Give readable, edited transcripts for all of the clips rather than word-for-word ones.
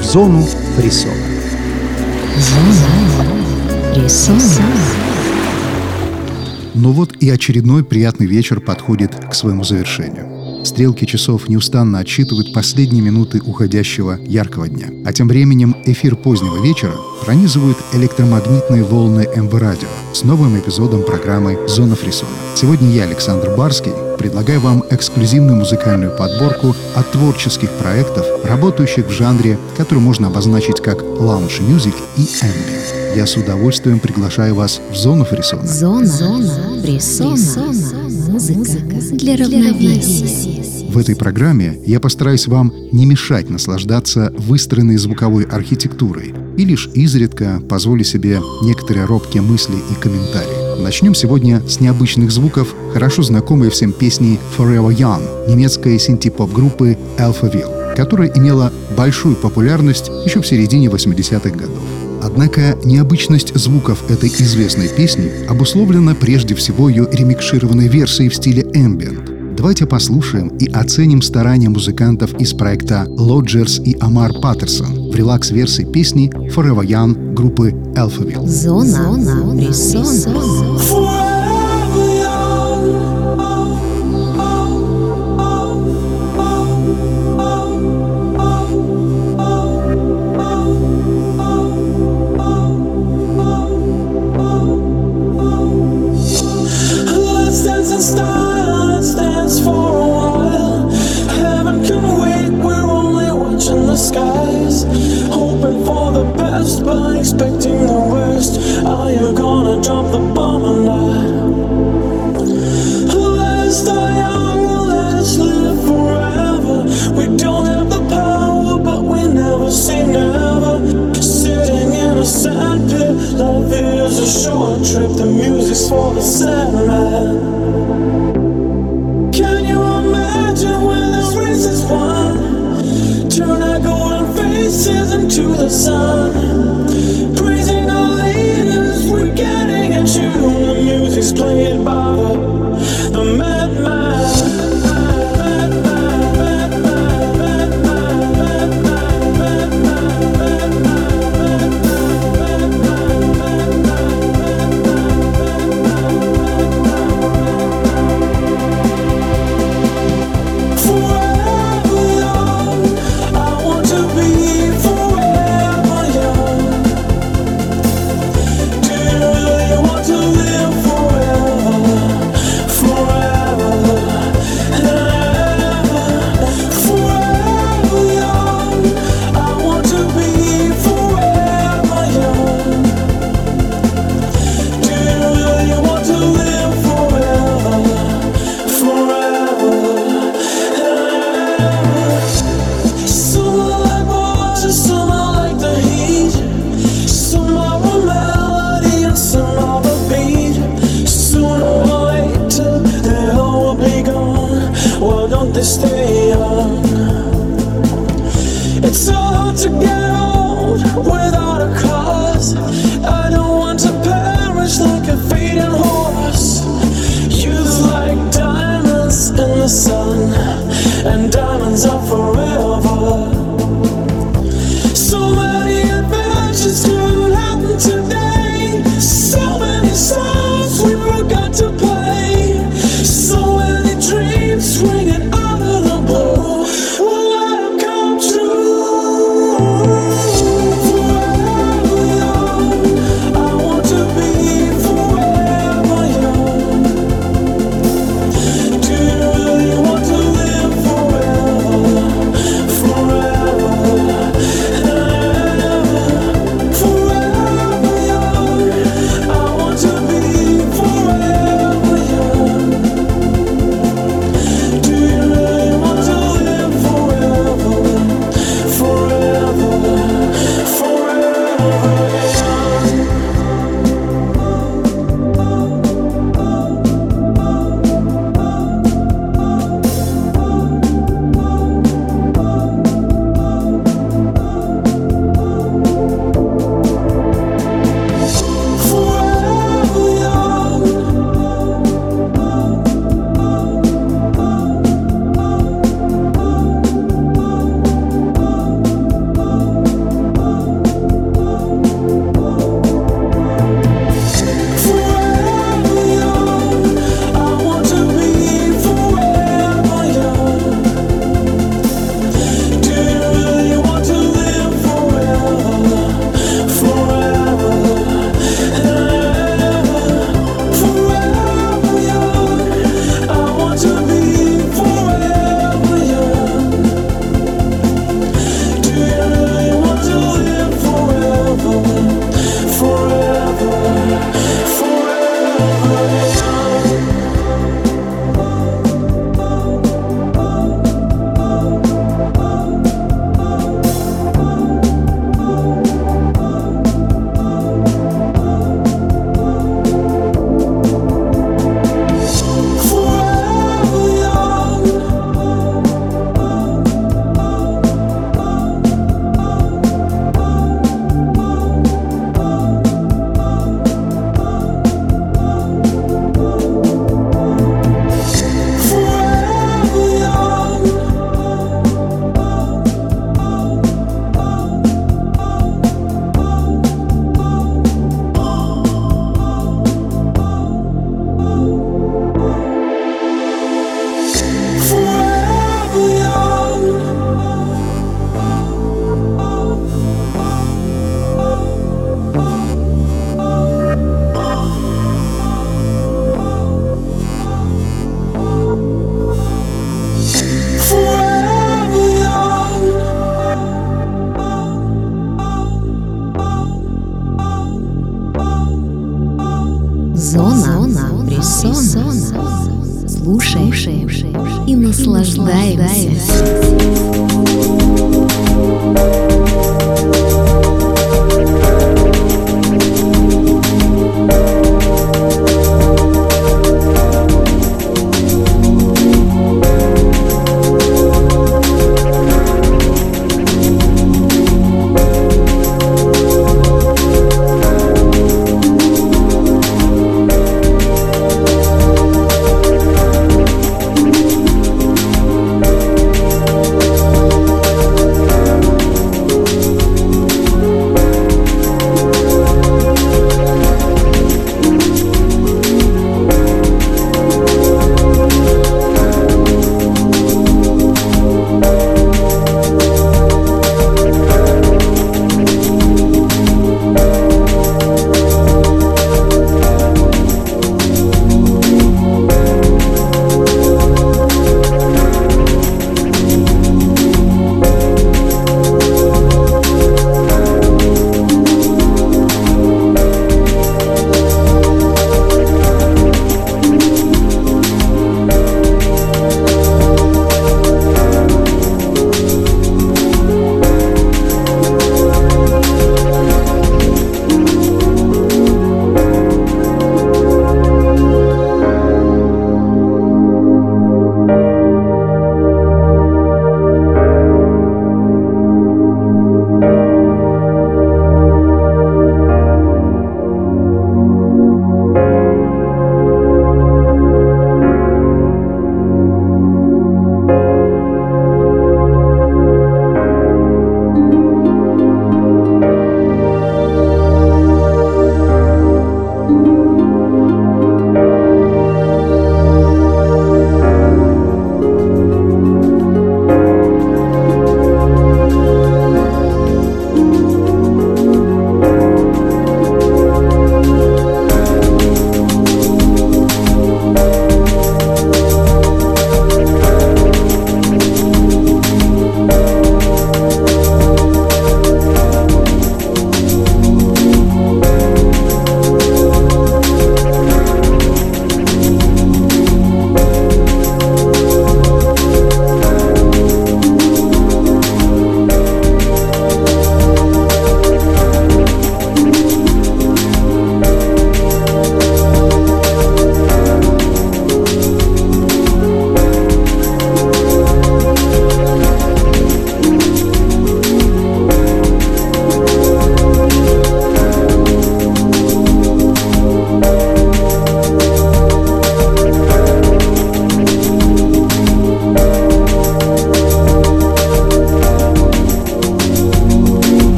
в зону фриссона. Зона фриссона. Ну вот и очередной приятный вечер подходит к своему завершению. Стрелки часов неустанно отсчитывают последние минуты уходящего яркого дня. А тем временем эфир позднего вечера пронизывают электромагнитные волны МВ-радио с новым эпизодом программы «Зона фриссона». Сегодня я, Александр Барский, предлагаю вам эксклюзивную музыкальную подборку от творческих проектов, работающих в жанре, который можно обозначить как лаунж-мьюзик и ambient. Я с удовольствием приглашаю вас в «Зону фриссона». «Зона фриссона». Музыка для равновесия. В этой программе я постараюсь вам не мешать наслаждаться выстроенной звуковой архитектурой и лишь изредка позволю себе некоторые робкие мысли и комментарии. Начнем сегодня с необычных звуков, хорошо знакомой всем песни Forever Young немецкой синти-поп-группы Alphaville, которая имела большую популярность еще в середине 80-х годов. Однако необычность звуков этой известной песни обусловлена прежде всего ее ремикшированной версией в стиле ambient. Давайте послушаем и оценим старания музыкантов из проекта «Лоджерс» и Амар Паттерсон в релакс-версии песни «Forever Young» группы Alphaville. Зона фриссона.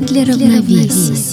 Джаз для равновесия.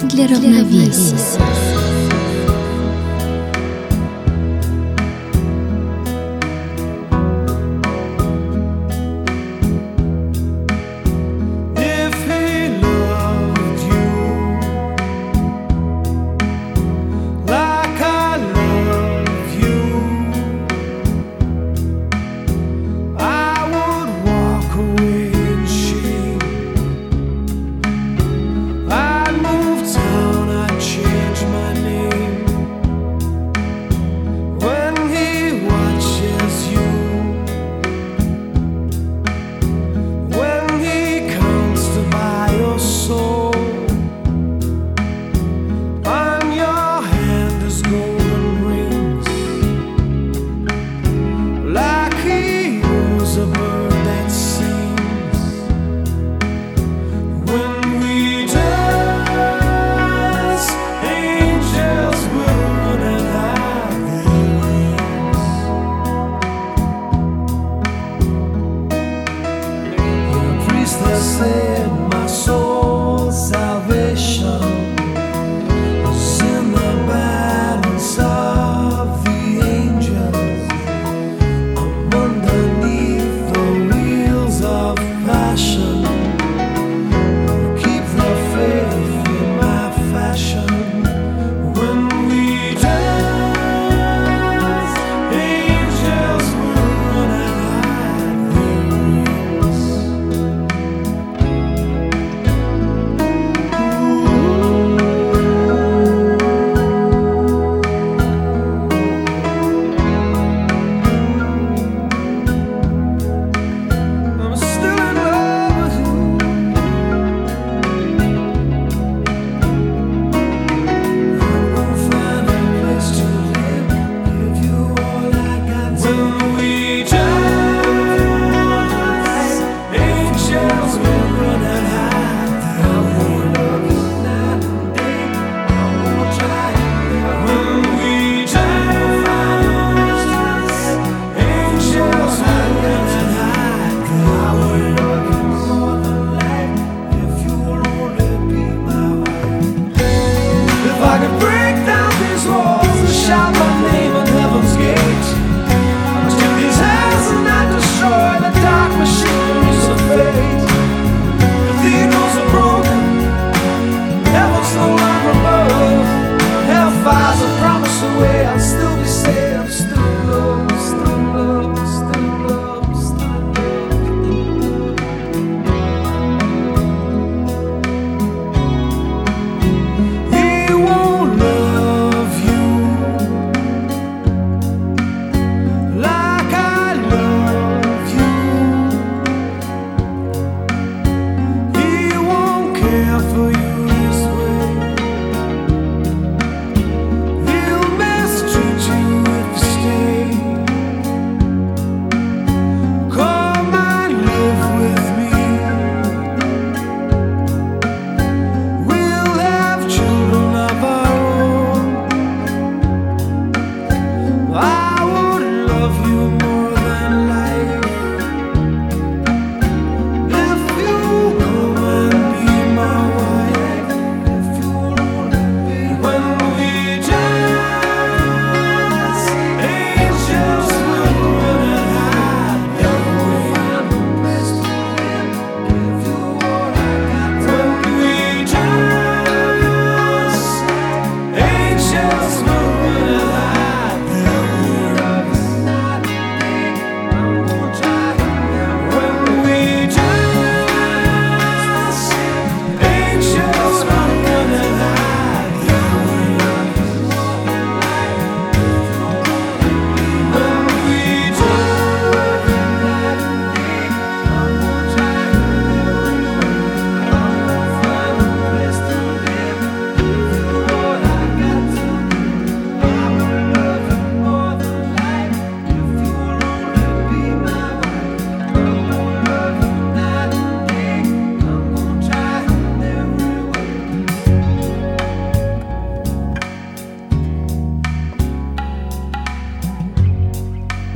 Голос для равновесия.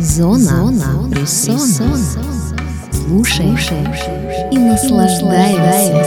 Зона фриссона. Слушай и наслаждайся.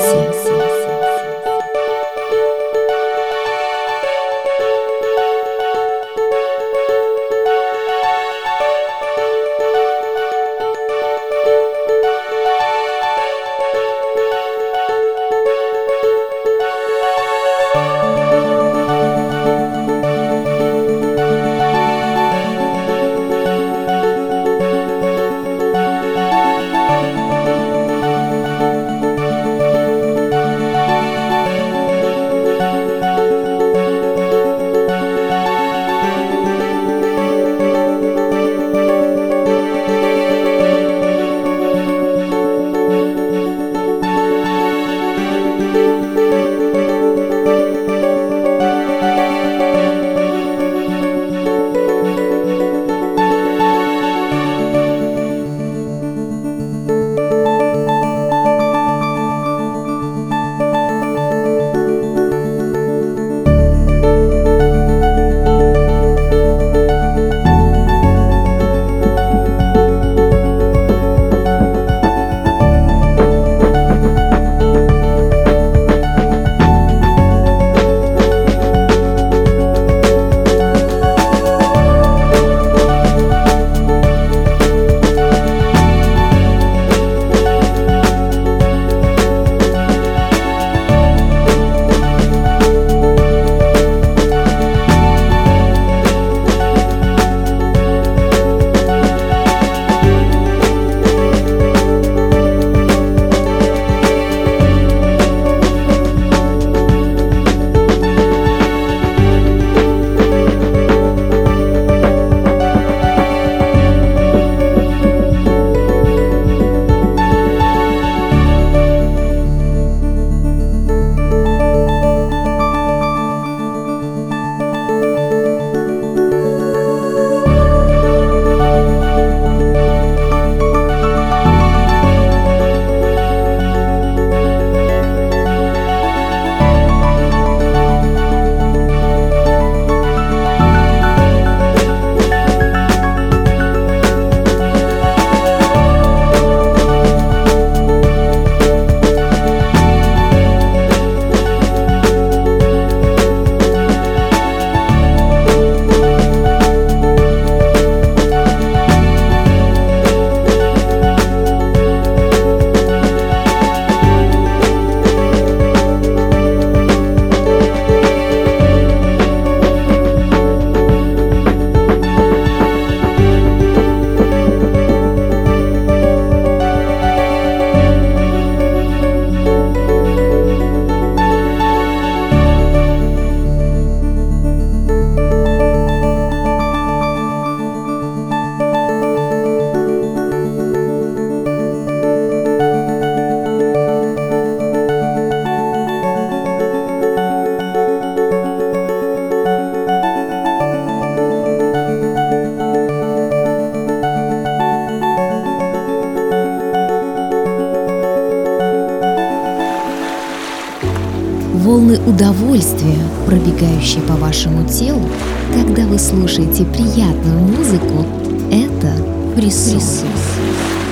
удовольствие, пробегающее по вашему телу, когда вы слушаете приятную музыку, это фриссон.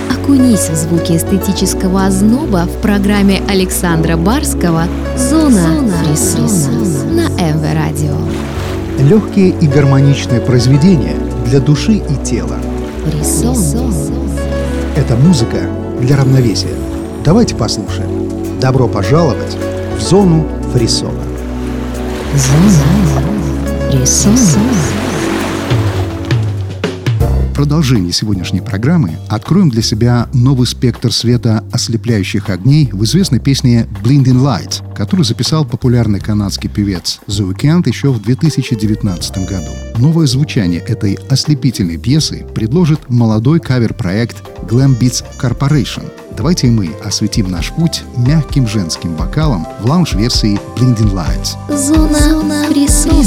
Окунись в звуки эстетического озноба в программе Александра Барского «Зона фриссона» на МВ-радио. Легкие и гармоничные произведения для души и тела. Фриссон. Это музыка для равновесия. Давайте послушаем. Добро пожаловать в «Зону фриссона». «Зона фриссона». В продолжении сегодняшней программы откроем для себя новый спектр света ослепляющих огней в известной песне «Blinding Lights», которую записал популярный канадский певец The Weeknd еще в 2019 году. Новое звучание этой ослепительной пьесы предложит молодой кавер-проект Glam Beats Corporation. Давайте мы осветим наш путь мягким женским вокалом в лаунж-версии «Blinding Lights». Зона фриссона.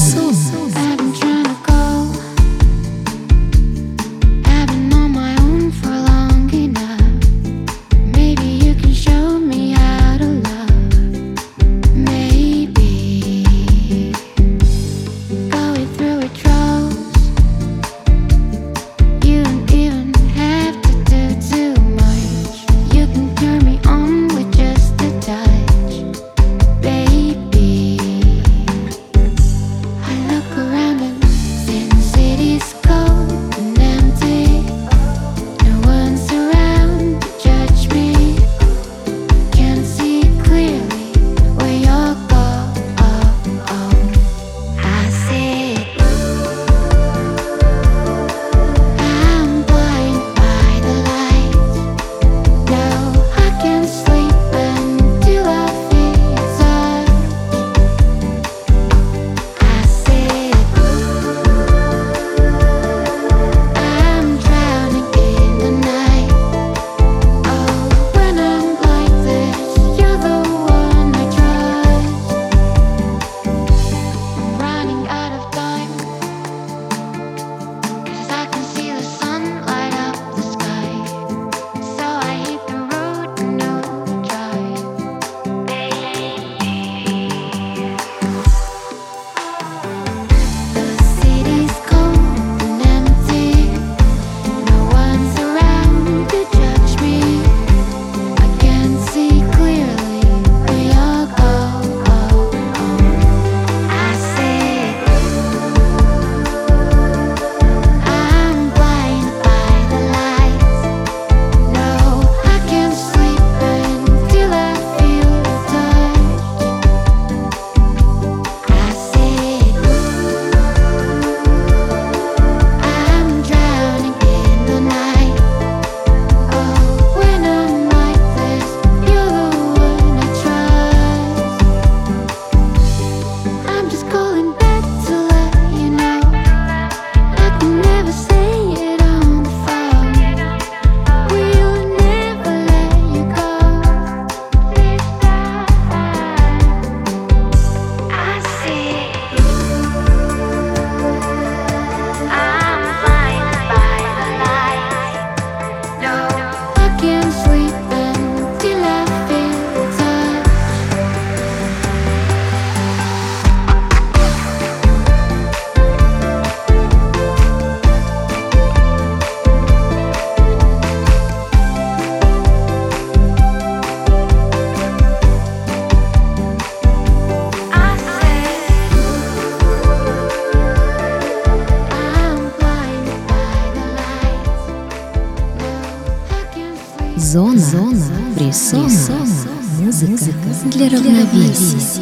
Зона фриссона. Музыка для равновесия.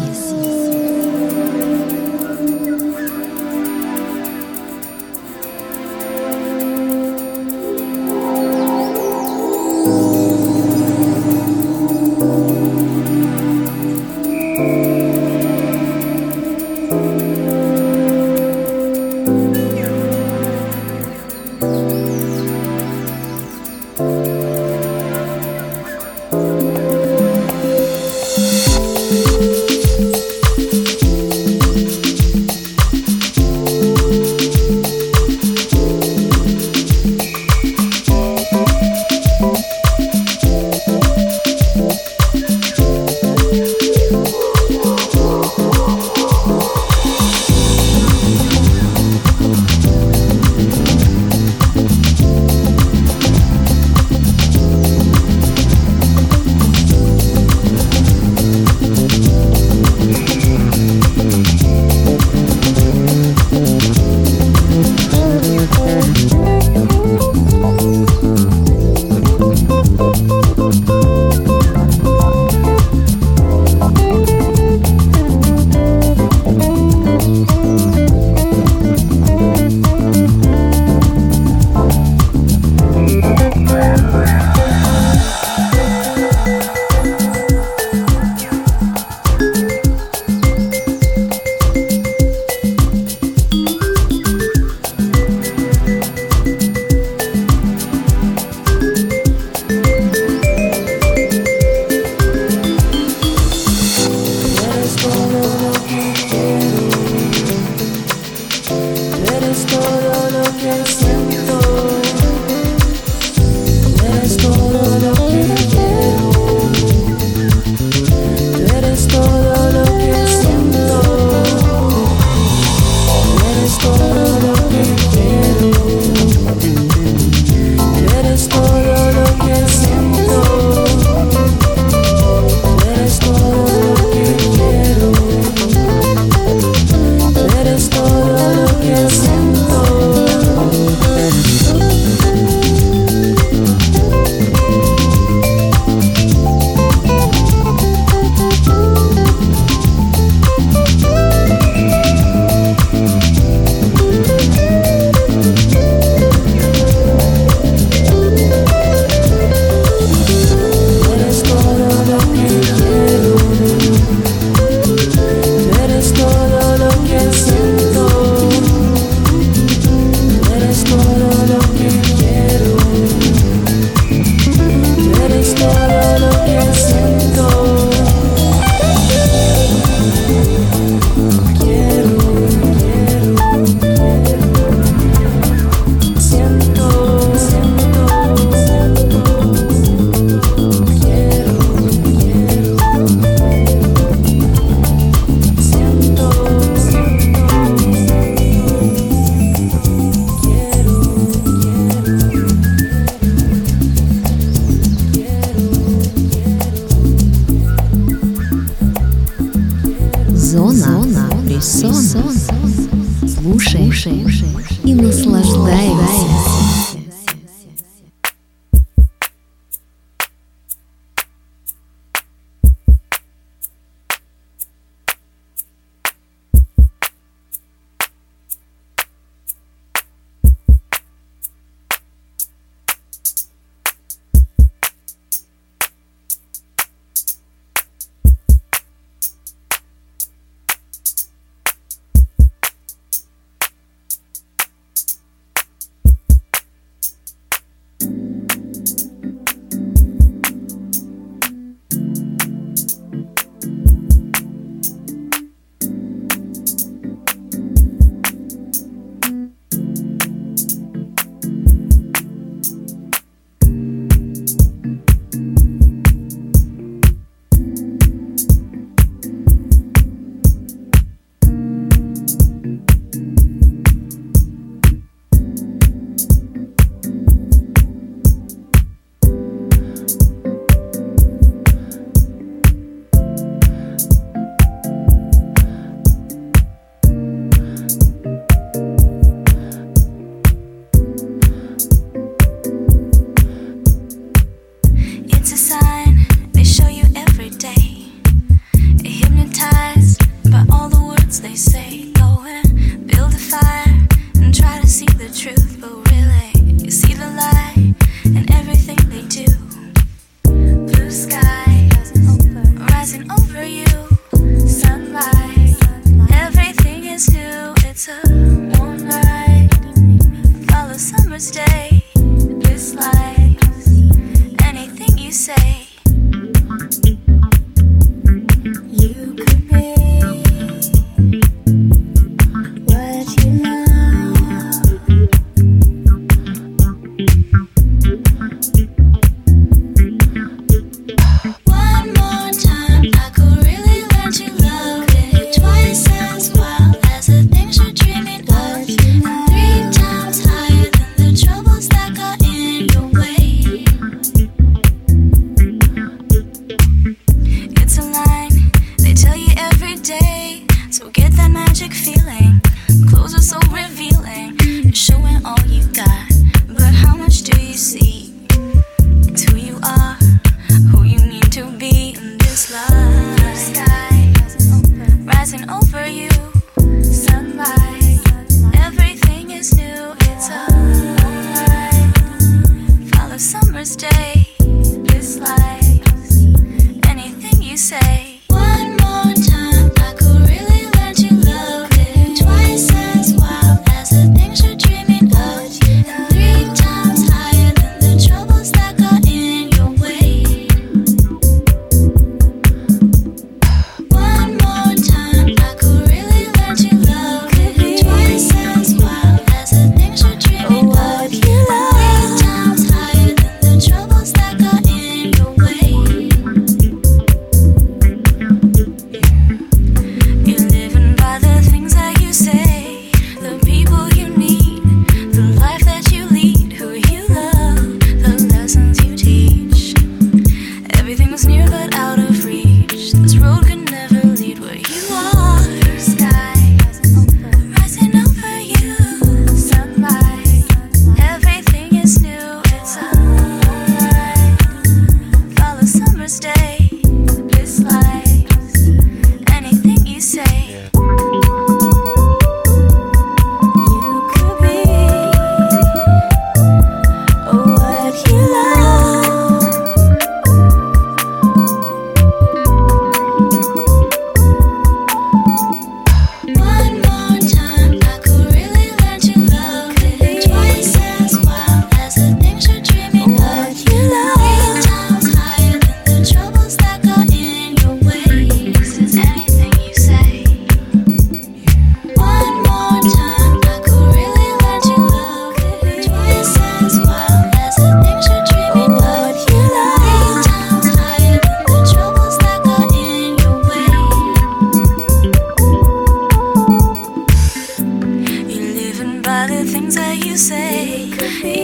things that you say. You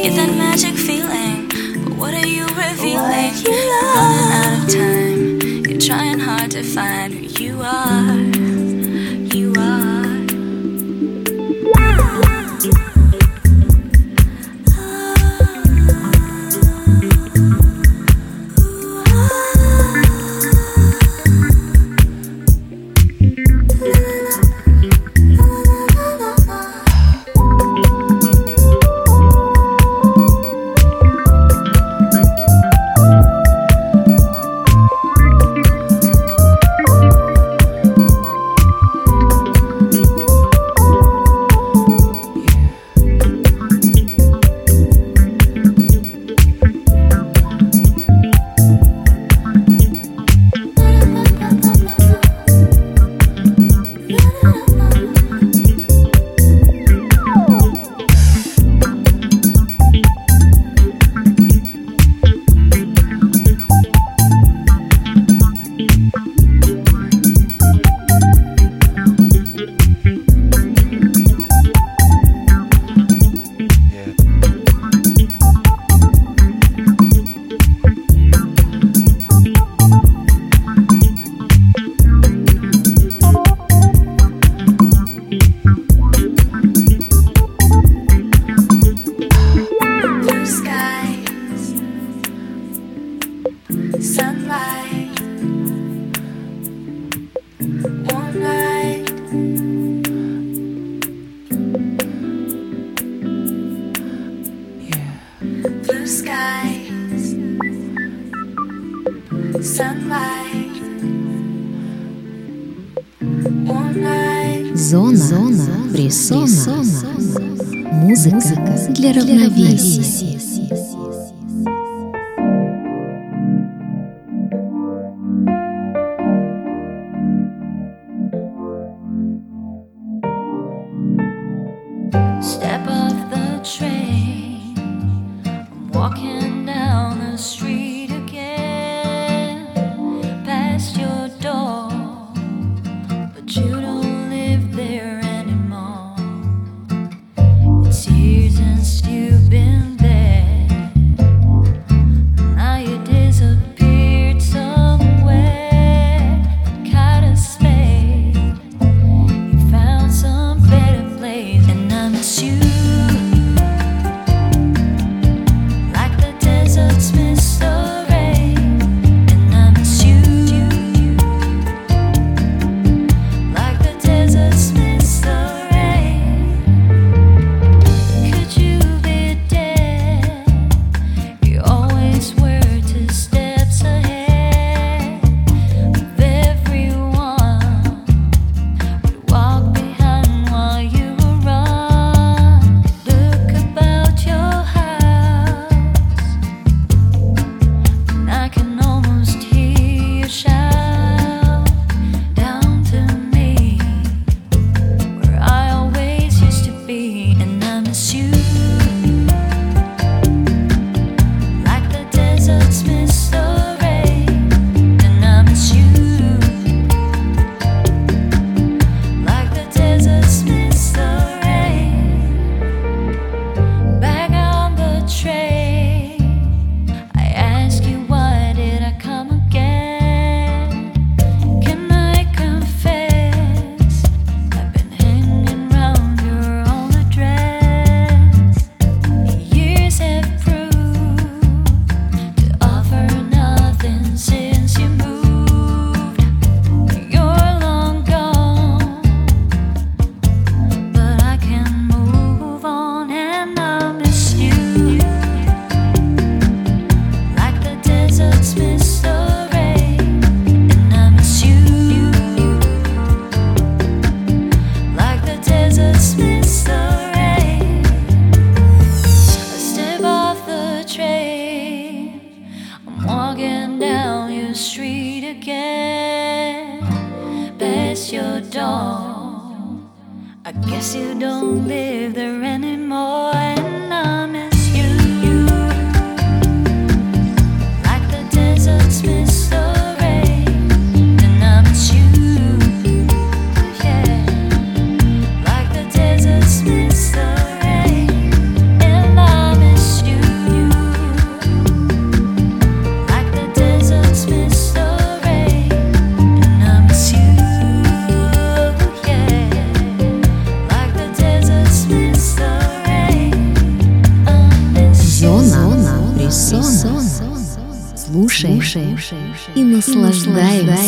get that magic feeling, but what are you revealing? You're running out of time. You're trying hard to find who you are. You are. Miss the rain. Зона фриссона. Слушай и наслаждаемся.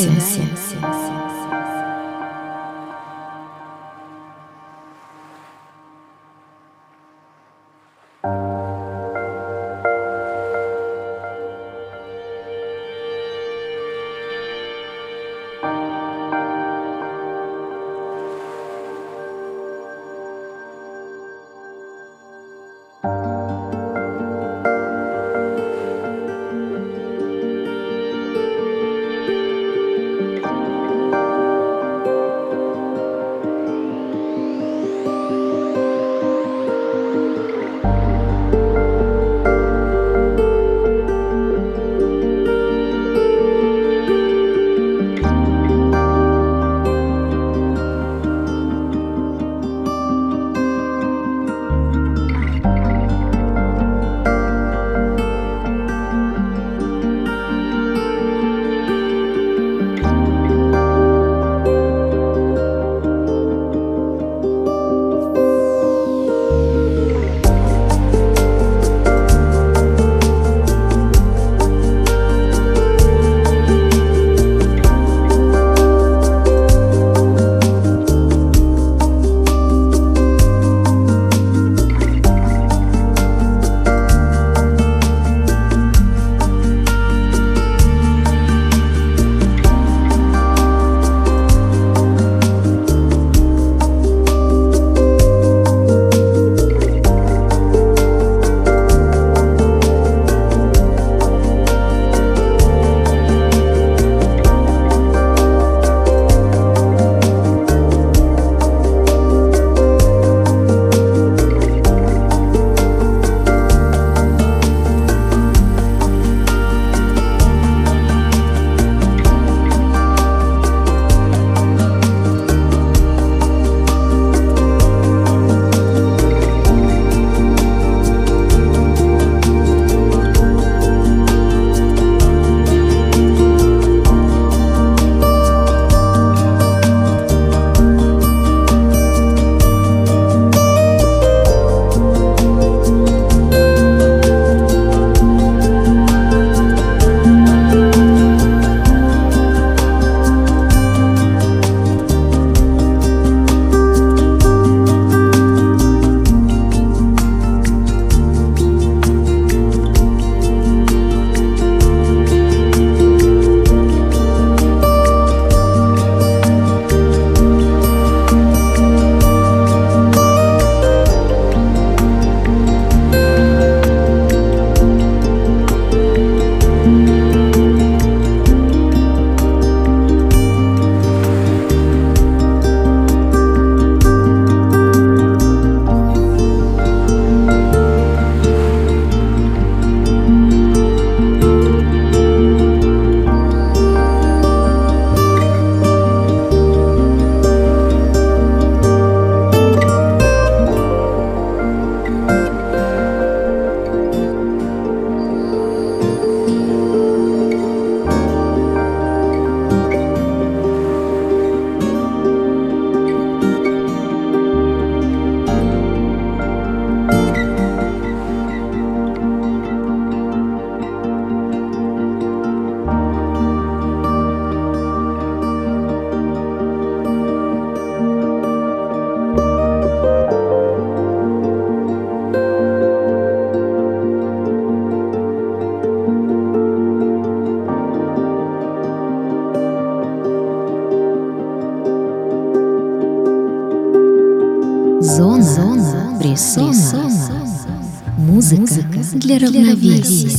Музыка для равновесия.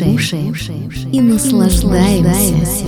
уши и наслаждаемся.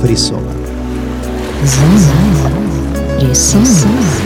фриссона». Зона фриссона.